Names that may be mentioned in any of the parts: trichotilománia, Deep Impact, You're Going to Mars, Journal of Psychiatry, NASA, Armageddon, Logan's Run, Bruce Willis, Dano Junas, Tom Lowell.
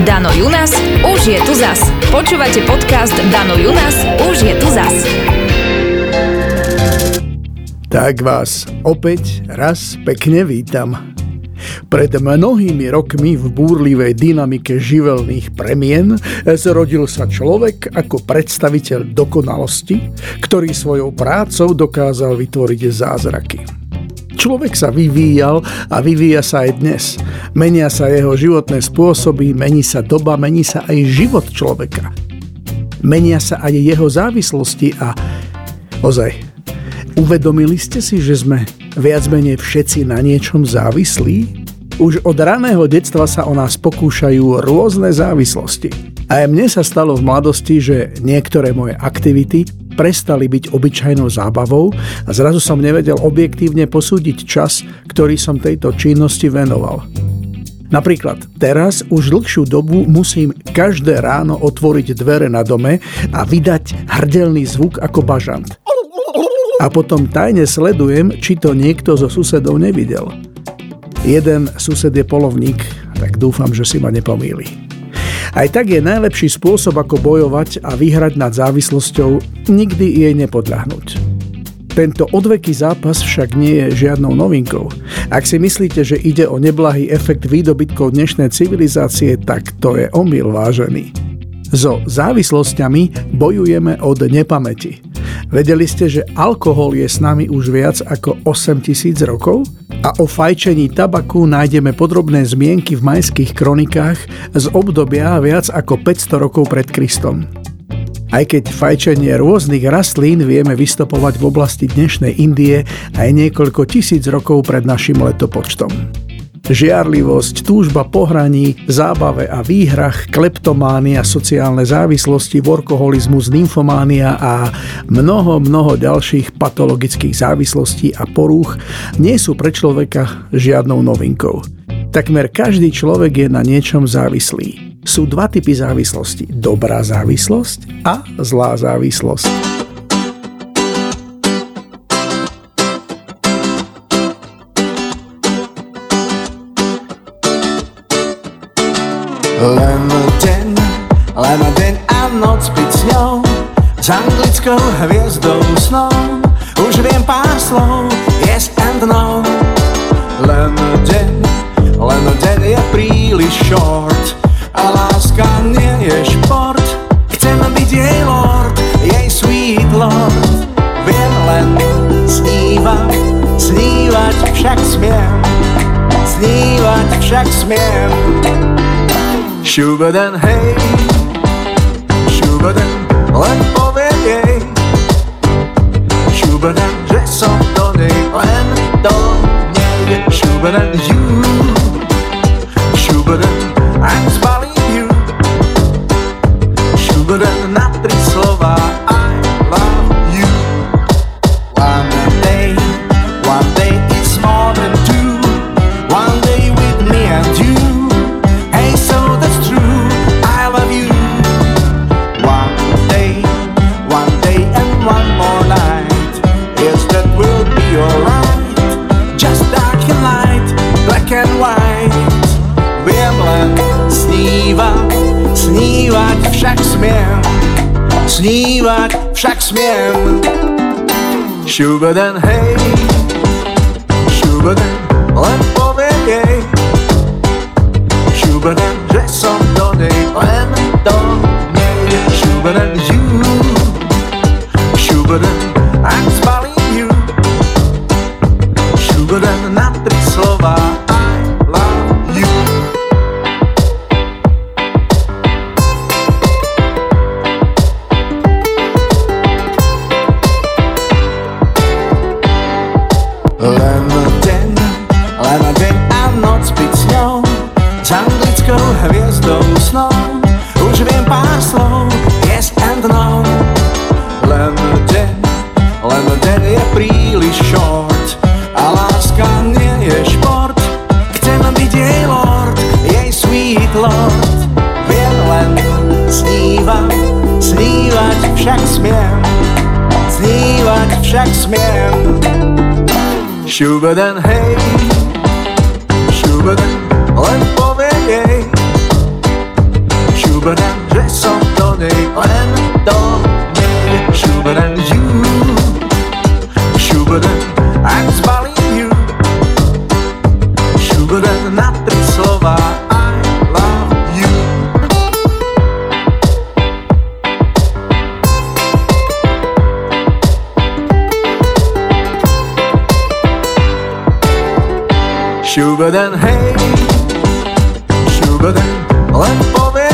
Dano Junas už je tu zas. Počúvate podcast Dano Junas už je tu zas. Tak vás opäť raz pekne vítam. Pred mnohými rokmi v búrlivej dynamike živelných premien zrodil sa človek ako predstaviteľ dokonalosti, ktorý svojou prácou dokázal vytvoriť zázraky. Človek sa vyvíjal a vyvíja sa aj dnes. Menia sa jeho životné spôsoby, mení sa doba, mení sa aj život človeka. Menia sa aj jeho závislosti a ozaj, uvedomili ste si, že sme viac menej všetci na niečom závislí? Už od raného detstva sa o nás pokúšajú rôzne závislosti. Aj mne sa stalo v mladosti, že niektoré moje aktivity prestali byť obyčajnou zábavou a zrazu som nevedel objektívne posúdiť čas, ktorý som tejto činnosti venoval. Napríklad teraz už dlhšiu dobu musím každé ráno otvoriť dvere na dome a vydať hrdelný zvuk ako bažant. A potom tajne sledujem, či to niekto zo susedov nevidel. Jeden sused je polovník, tak dúfam, že si ma nepomýli. Aj tak je najlepší spôsob, ako bojovať a vyhrať nad závislosťou, nikdy jej nepodľahnúť. Tento odveký zápas však nie je žiadnou novinkou. Ak si myslíte, že ide o neblahý efekt výdobytkov dnešnej civilizácie, tak to je omyl, vážený. So závislosťami bojujeme od nepamäti. Vedeli ste, že alkohol je s nami už viac ako 8000 rokov? A o fajčení tabaku nájdeme podrobné zmienky v majských kronikách z obdobia viac ako 500 rokov pred Kristom. Aj keď fajčenie rôznych rastlín vieme vystopovať v oblasti dnešnej Indie aj niekoľko tisíc rokov pred našim letopočtom. Žiarlivosť, túžba po hraní, zábave a výhrach, kleptománia, sociálne závislosti, workoholizmus, nymfománia a mnoho ďalších patologických závislostí a porúch nie sú pre človeka žiadnou novinkou. Takmer každý človek je na niečom závislý. Sú dva typy závislosti. Dobrá závislosť a zlá závislosť. Len deň a noc byť s ňou, s anglickou hviezdou snou, už viem pár slov, yes and no. Len deň je príliš short, a láska nie je šport, chcem byť jej lord, jej sweet lord. Viem len snívať, snívať však smiem, snívať však smiem. Sugar dan hej, sugar dan, len poviem jej, sugar dan, že som do nej, len do nej, sugar dan you, sugar dan, I'm spalling you, sugar dan na 3 slova, I love you. One day is more than 2, one day with me and you. Snívať však smiem. Sugar dan hej, sugar dan, len poviem jej, sugar dan, že som do nej, len do nej, sugar dan you, sugar dan, I'm spalling you, sugar dan na 3 slova, I love you. Však smiem. Sugar dan hej, sugar dan, len poviem jej, Superman dress on Tony and Tony Superman you Superman I'm smiling you Superman na tým slova I love you Superman hey Superman len povej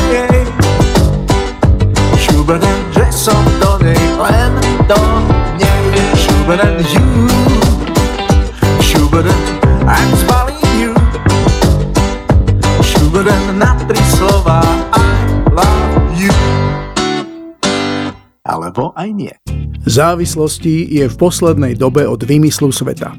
Superman že som do nej len do nej Superman you Superman I'm smiling you Superman na tri slova I love you alebo aj nie. Závislosti je v poslednej dobe od výmyslu sveta.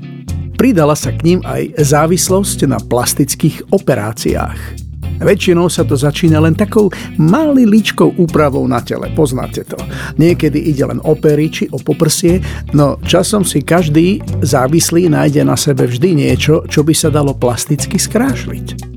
Pridala sa k ním aj závislosť na plastických operáciách. Väčšinou sa to začína len takou maliličkou úpravou na tele, poznáte to. Niekedy ide len o pery či o poprsie, no časom si každý závislý nájde na sebe vždy niečo, čo by sa dalo plasticky skrášliť.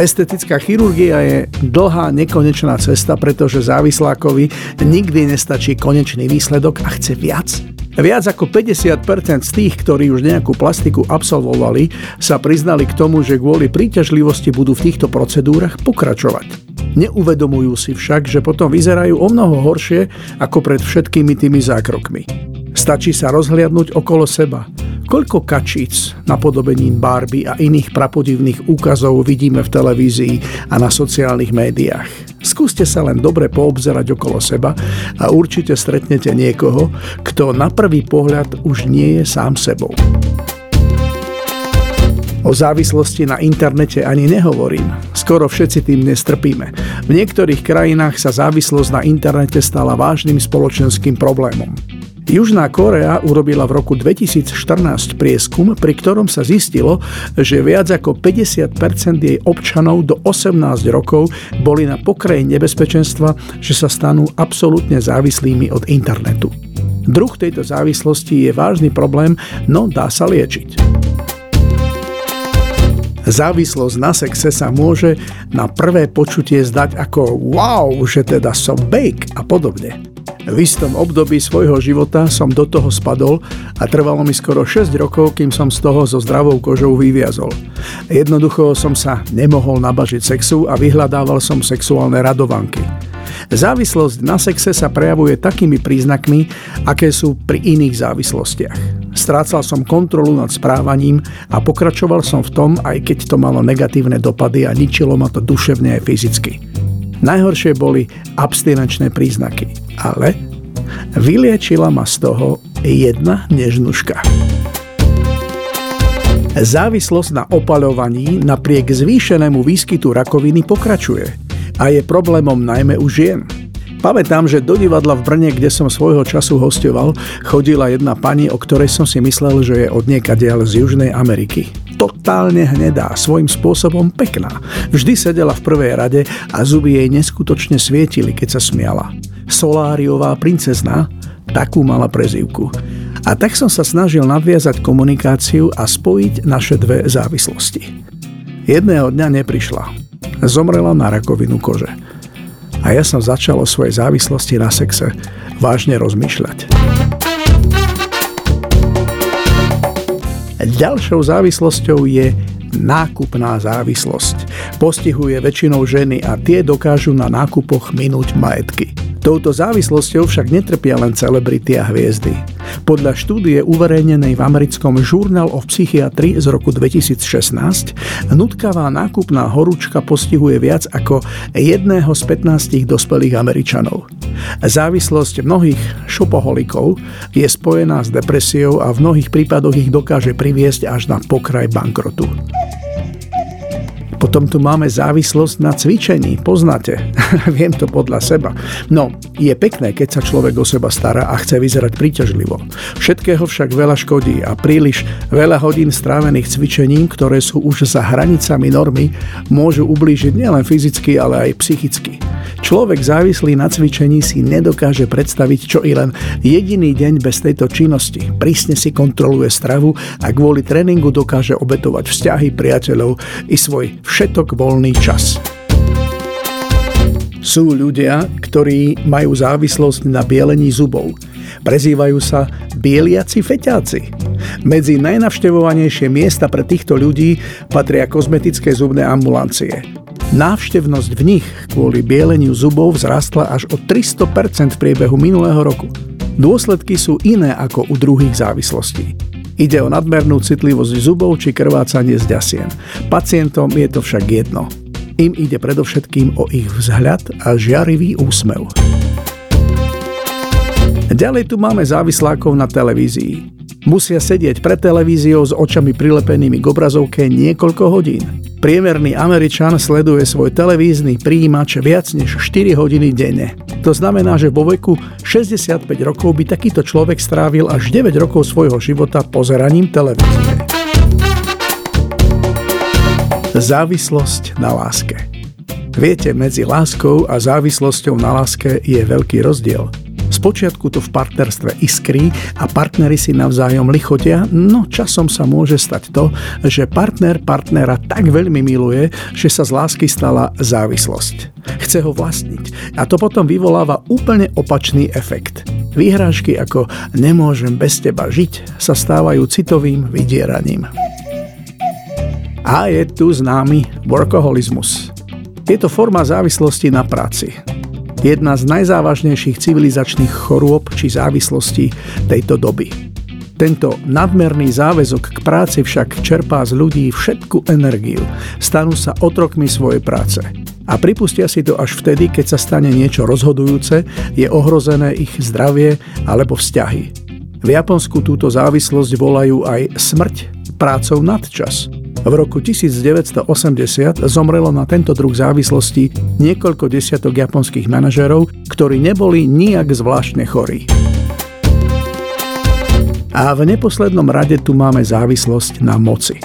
Estetická chirurgia je dlhá nekonečná cesta, pretože závislákovi nikdy nestačí konečný výsledok a chce viac. Viac ako 50% z tých, ktorí už nejakú plastiku absolvovali, sa priznali k tomu, že kvôli príťažlivosti budú v týchto procedúrach pokračovať. Neuvedomujú si však, že potom vyzerajú omnoho horšie ako pred všetkými tými zákrokmi. Stačí sa rozhliadnúť okolo seba. Koľko kačíc napodobenín Barbie a iných prapodivných úkazov vidíme v televízii a na sociálnych médiách. Skúste sa len dobre poobzerať okolo seba a určite stretnete niekoho, kto na prvý pohľad už nie je sám sebou. O závislosti na internete ani nehovorím. Skoro všetci tým nestrpíme. V niektorých krajinách sa závislosť na internete stala vážnym spoločenským problémom. Južná Kórea urobila v roku 2014 prieskum, pri ktorom sa zistilo, že viac ako 50% jej občanov do 18 rokov boli na pokraji nebezpečenstva, že sa stanú absolútne závislými od internetu. Druh tejto závislosti je vážny problém, no dá sa liečiť. Závislosť na sexe sa môže na prvé počutie zdať ako wow, že teda som bejk a podobne. V istom období svojho života som do toho spadol a trvalo mi skoro 6 rokov, kým som z toho so zdravou kožou vyviazol. Jednoducho som sa nemohol nabažiť sexu a vyhľadával som sexuálne radovanky. Závislosť na sexe sa prejavuje takými príznakmi, aké sú pri iných závislostiach. Strácal som kontrolu nad správaním a pokračoval som v tom, aj keď to malo negatívne dopady a ničilo ma to duševne aj fyzicky. Najhoršie boli abstinenčné príznaky, ale vyliečila ma z toho jedna nežnuška. Závislosť na opaľovaní napriek zvýšenému výskytu rakoviny pokračuje a je problémom najmä u žien. Pamätám, že do divadla v Brne, kde som svojho času hosťoval, chodila jedna pani, o ktorej som si myslel, že je odniekadiaľ z Južnej Ameriky. Totálne hnedá, svojím spôsobom pekná. Vždy sedela v prvej rade a zuby jej neskutočne svietili, keď sa smiala. Soláriová princezna, takú mala prezývku. A tak som sa snažil nadviazať komunikáciu a spojiť naše dve závislosti. Jedného dňa neprišla. Zomrela na rakovinu kože. A ja som začal o svojej závislosti na sexe vážne rozmýšľať. Ďalšou závislosťou je nákupná závislosť. Postihuje väčšinou ženy a tie dokážu na nákupoch minúť majetky. Touto závislosťou však netrpia len celebrity a hviezdy. Podľa štúdie uverejnenej v americkom Journal of Psychiatry z roku 2016 nutkavá nákupná horúčka postihuje viac ako jedného z 15 dospelých Američanov. Závislosť mnohých šopoholikov je spojená s depresiou a v mnohých prípadoch ich dokáže priviesť až na pokraj bankrotu. Potom tu máme závislosť na cvičení, poznáte, viem to podľa seba. No, je pekné, keď sa človek o seba stará a chce vyzerať príťažlivo. Všetkého však veľa škodí a príliš veľa hodín strávených cvičením, ktoré sú už za hranicami normy, môžu ublížiť nielen fyzicky, ale aj psychicky. Človek závislý na cvičení si nedokáže predstaviť čo i len jediný deň bez tejto činnosti. Prísne si kontroluje stravu a kvôli tréningu dokáže obetovať vzťahy, priateľov i svoj všetok voľný čas. Sú ľudia, ktorí majú závislosť na bielení zubov. Prezývajú sa bieliaci feťáci. Medzi najnavštevovanejšie miesta pre týchto ľudí patria kozmetické zubné ambulancie. Návštevnosť v nich kvôli bieleniu zubov vzrastla až o 300% v priebehu minulého roku. Dôsledky sú iné ako u druhých závislostí. Ide o nadmernú citlivosť zubov či krvácanie z ďasien. Pacientom je to však jedno. Im ide predovšetkým o ich vzhľad a žiarivý úsmev. Ďalej tu máme závislákov na televízii. Musia sedieť pred televíziou s očami prilepenými k obrazovke niekoľko hodín. Priemerný Američan sleduje svoj televízny prijímač viac než 4 hodiny denne. To znamená, že vo veku 65 rokov by takýto človek strávil až 9 rokov svojho života pozeraním televízie. Závislosť na láske. Viete, medzi láskou a závislosťou na láske je veľký rozdiel. Spočiatku to v partnerstve iskrí a partneri si navzájom lichotia, no časom sa môže stať to, že partner partnera tak veľmi miluje, že sa z lásky stala závislosť. Chce ho vlastniť a to potom vyvoláva úplne opačný efekt. Výhrážky ako nemôžem bez teba žiť sa stávajú citovým vydieraním. A je tu známy workaholizmus. Je to forma závislosti na práci. Jedna z najzávažnejších civilizačných chorôb či závislostí tejto doby. Tento nadmerný záväzok k práci však čerpá z ľudí všetku energiu. Stanú sa otrokmi svojej práce. A pripustia si to až vtedy, keď sa stane niečo rozhodujúce, je ohrozené ich zdravie alebo vzťahy. V Japonsku túto závislosť volajú aj smrť prácou nadčas. V roku 1980 zomrelo na tento druh závislosti niekoľko desiatok japonských manažérov, ktorí neboli nijak zvláštne chorí. A v neposlednom rade tu máme závislosť na moci.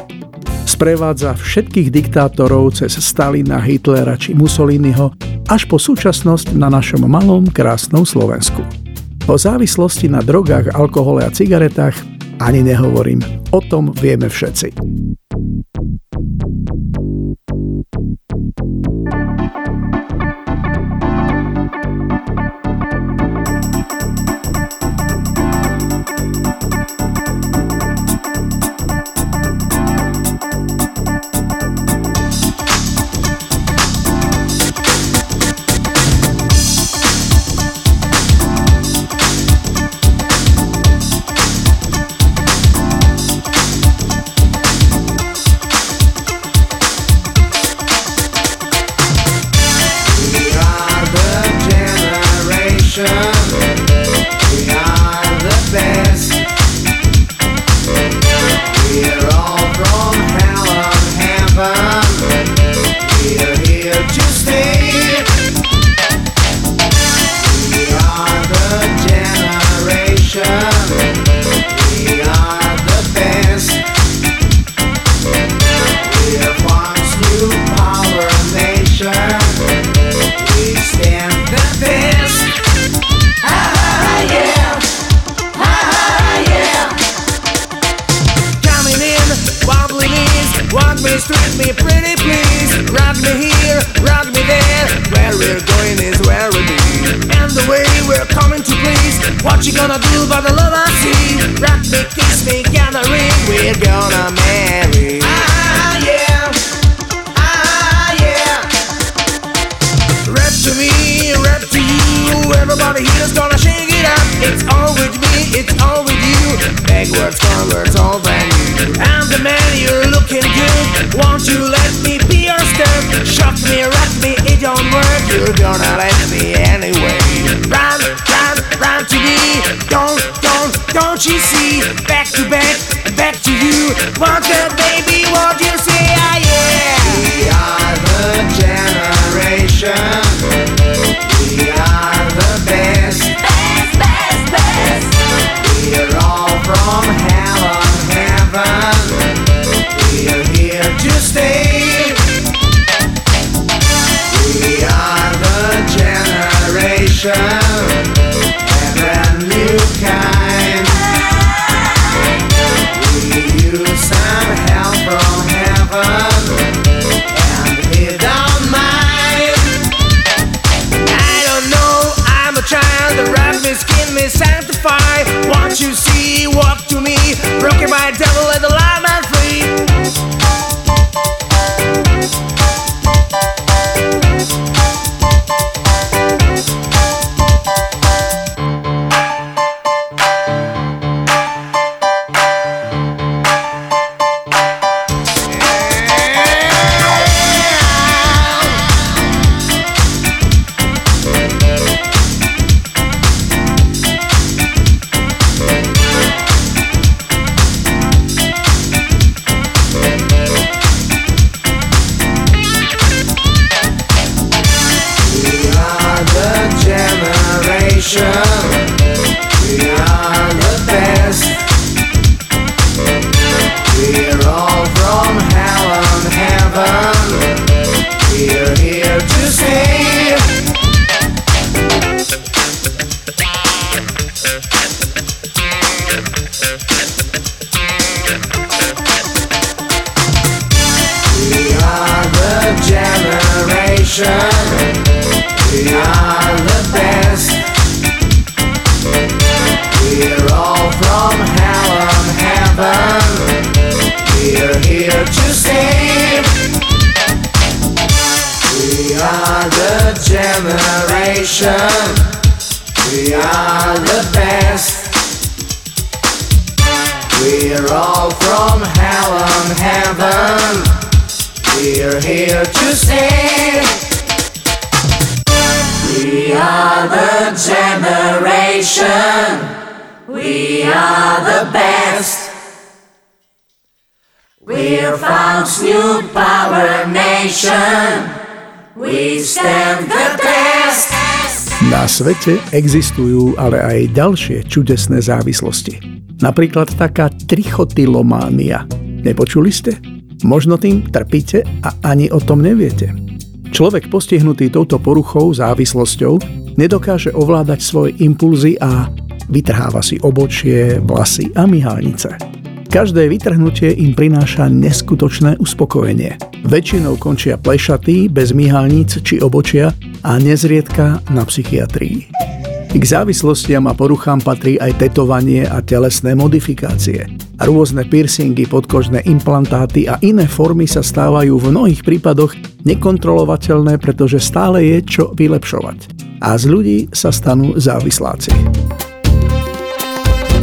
Sprevádza všetkých diktátorov cez Stalina, Hitlera či Mussoliniho až po súčasnosť na našom malom krásnom Slovensku. O závislosti na drogách, alkohole a cigaretách ani nehovorím. O tom vieme všetci. Help from heaven. heaven. We're here to stay. We are the generation. We are the best. We're all from hell and heaven. We're here to stay. We are the generation. We are the best. We're all from hell and heaven. We're here to stay. We are the generation. We are the best. We're Found's new power nation. We stand the test. Na svete existujú ale aj ďalšie čudesné závislosti. Napríklad taká trichotilománia. Nepočuli ste? Možno tým trpíte a ani o tom neviete. Človek postihnutý touto poruchou, závislosťou, nedokáže ovládať svoje impulzy a vytrháva si obočie, vlasy a myhalnice. Každé vytrhnutie im prináša neskutočné uspokojenie. Väčšinou končia plešatí, bez myhalnic či obočia a nezriedka na psychiatrii. K závislostiam a poruchám patrí aj tetovanie a telesné modifikácie. Rôzne piercingy, podkožné implantáty a iné formy sa stávajú v mnohých prípadoch nekontrolovateľné, pretože stále je čo vylepšovať. A z ľudí sa stanú závisláci.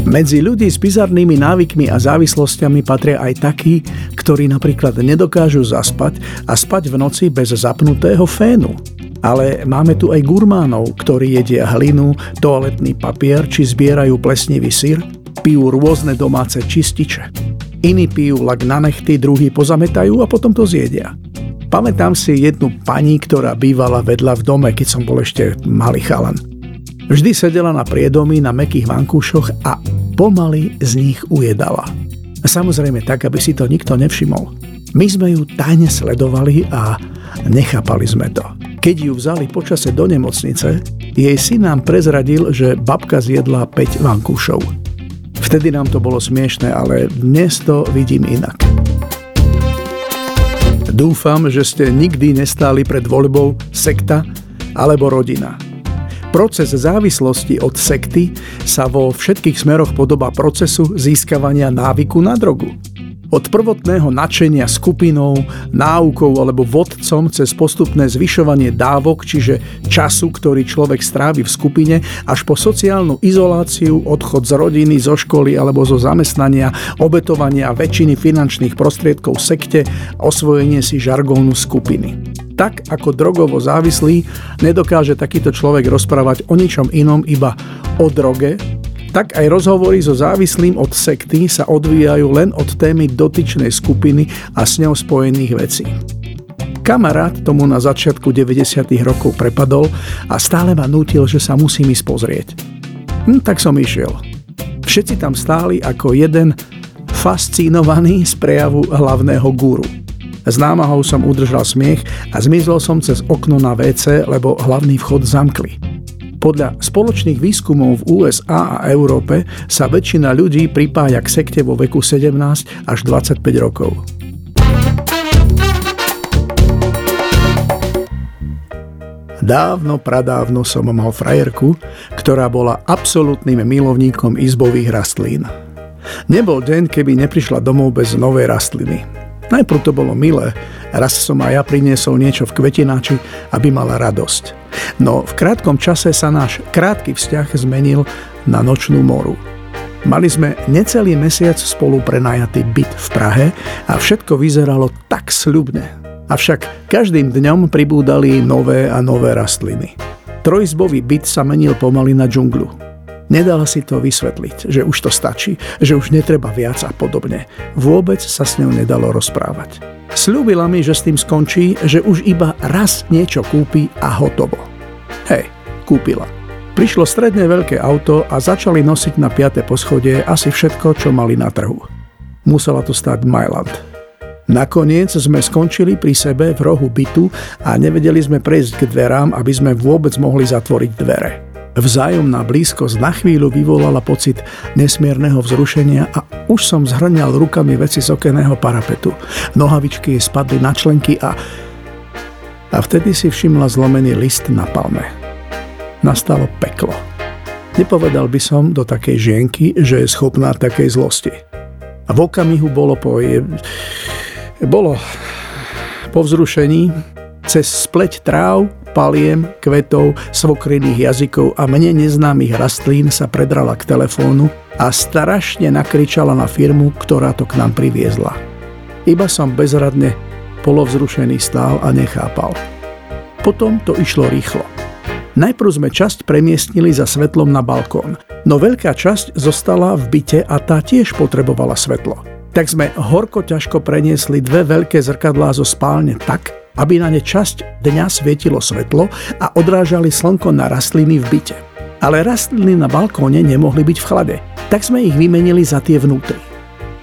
Medzi ľudí s bizarnými návykmi a závislostiami patria aj takí, ktorí napríklad nedokážu zaspať a spať v noci bez zapnutého fénu. Ale máme tu aj gurmánov, ktorí jedia hlinu, toaletný papier či zbierajú plesnivý syr, pijú rôzne domáce čističe. Iní pijú lak na nechty, druhí pozametajú a potom to zjedia. Pamätám si jednu pani, ktorá bývala vedľa v dome, keď som bol ešte malý chalan. Vždy sedela na priedomí na mäkkých vankúšoch a pomaly z nich ujedala. Samozrejme tak, aby si to nikto nevšimol. My sme ju tajne sledovali a nechápali sme to. Keď ju vzali počase do nemocnice, jej syn nám prezradil, že babka zjedla 5 vankúšov. Vtedy nám to bolo smiešné, ale dnes to vidím inak. Dúfam, že ste nikdy nestáli pred voľbou sekta alebo rodina. Proces závislosti od sekty sa vo všetkých smeroch podobá procesu získavania návyku na drogu. Od prvotného nadšenia skupinou, náukou alebo vodcom cez postupné zvyšovanie dávok, čiže času, ktorý človek strávi v skupine, až po sociálnu izoláciu, odchod z rodiny, zo školy alebo zo zamestnania, obetovania väčšiny finančných prostriedkov sekte, osvojenie si žargónu skupiny. Tak ako drogovo závislý, nedokáže takýto človek rozprávať o ničom inom, iba o droge, tak aj rozhovory so závislým od sekty sa odvíjajú len od témy dotyčnej skupiny a s ňou spojených vecí. Kamarát tomu na začiatku 90. rokov prepadol a stále ma nútil, že sa musím ísť pozrieť. Tak som išiel. Všetci tam stáli ako jeden fascinovaný z prejavu hlavného guru. S námahou som udržal smiech a zmizol som cez okno na WC, lebo hlavný vchod zamkli. Podľa spoločných výskumov v USA a Európe sa väčšina ľudí pripája k sekte vo veku 17 až 25 rokov. Dávno, pradávno som mal frajerku, ktorá bola absolútnym milovníkom izbových rastlín. Nebol deň, keby neprišla domov bez novej rastliny. Najprv to bolo milé, raz som aj ja priniesol niečo v kvetináči, aby mala radosť. No v krátkom čase sa náš krátky vzťah zmenil na nočnú moru. Mali sme necelý mesiac spolu prenajatý byt v Prahe a všetko vyzeralo tak sľubne. Avšak každým dňom pribúdali nové a nové rastliny. Trojizbový byt sa menil pomaly na džunglu. Nedala si to vysvetliť, že už to stačí, že už netreba viac a podobne. Vôbec sa s ňou nedalo rozprávať. Sľúbila mi, že s tým skončí, že už iba raz niečo kúpi a hotovo. Hej, kúpila. Prišlo stredne veľké auto a začali nosiť na 5. poschodie asi všetko, čo mali na trhu. Musela to stáť majland. Nakoniec sme skončili pri sebe v rohu bytu a nevedeli sme prejsť k dverám, aby sme vôbec mohli zatvoriť dvere. Vzájomná blízkosť na chvíľu vyvolala pocit nesmierneho vzrušenia a už som zhrňal rukami veci z okenného parapetu. Nohavičky spadli na členky a vtedy si všimla zlomený list na palme. Nastalo peklo. Nepovedal by som do takej žienky, že je schopná takej zlosti. A v okamihu bolo po vzrušení cez spleť tráv, paliem, kvetov, svokriných jazykov a mne neznámych rastlín sa predrala k telefónu a strašne nakričala na firmu, ktorá to k nám priviezla. Iba som bezradne polovzrušený stál a nechápal. Potom to išlo rýchlo. Najprv sme časť premiestnili za svetlom na balkón, no veľká časť zostala v byte a tá tiež potrebovala svetlo. Tak sme horko ťažko preniesli dve veľké zrkadlá zo spálne tak, aby na ne časť dňa svietilo svetlo a odrážali slnko na rastliny v byte. Ale rastliny na balkóne nemohli byť v chlade, tak sme ich vymenili za tie vnútri.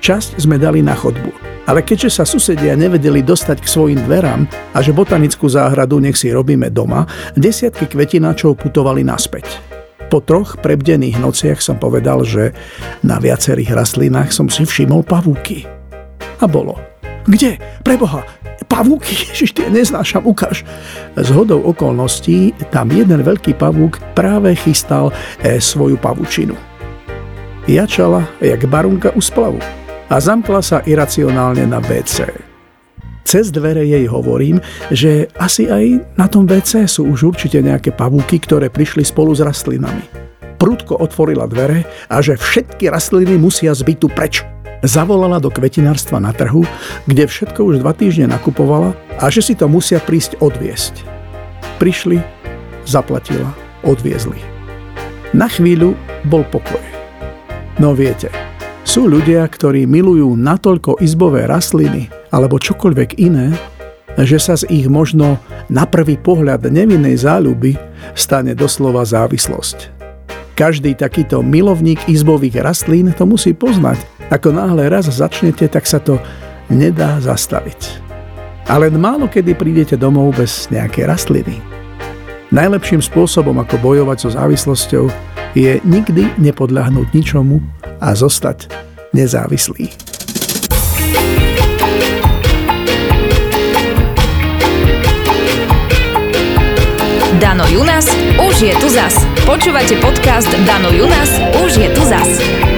Časť sme dali na chodbu, ale keďže sa susedia nevedeli dostať k svojim dverám a že botanickú záhradu nech si robíme doma, desiatky kvetinačov putovali naspäť. Po 3 prebdených nociach som povedal, že na viacerých rastlinách som si všimol pavúky. A bolo. Kde? Preboha! Pavúky! Ježiš, tie neznášam, ukáž! Zhodou okolností tam jeden veľký pavúk práve chystal svoju pavučinu. Jačala jak barunka u splavu a zamkla sa iracionálne na WC. Cez dvere jej hovorím, že asi aj na tom WC sú už určite nejaké pavúky, ktoré prišli spolu s rastlinami. Prudko otvorila dvere a že všetky rastliny musia z bytu preč. Zavolala do kvetinárstva na trhu, kde všetko už 2 týždne nakupovala a že si to musia prísť odviesť. Prišli, zaplatila, odviezli. Na chvíľu bol pokoj. No viete, sú ľudia, ktorí milujú natoľko izbové rastliny alebo čokoľvek iné, že sa z ich možno na prvý pohľad nevinnej záľuby stane doslova závislosť. Každý takýto milovník izbových rastlín to musí poznať. Ako náhle raz začnete, tak sa to nedá zastaviť. Ale málo kedy prídete domov bez nejakej rastliny. Najlepším spôsobom, ako bojovať so závislosťou, je nikdy nepodľahnúť ničomu a zostať nezávislý. Dano Junas už je tu zas. Počúvate podcast Dano Junas už je tu zas.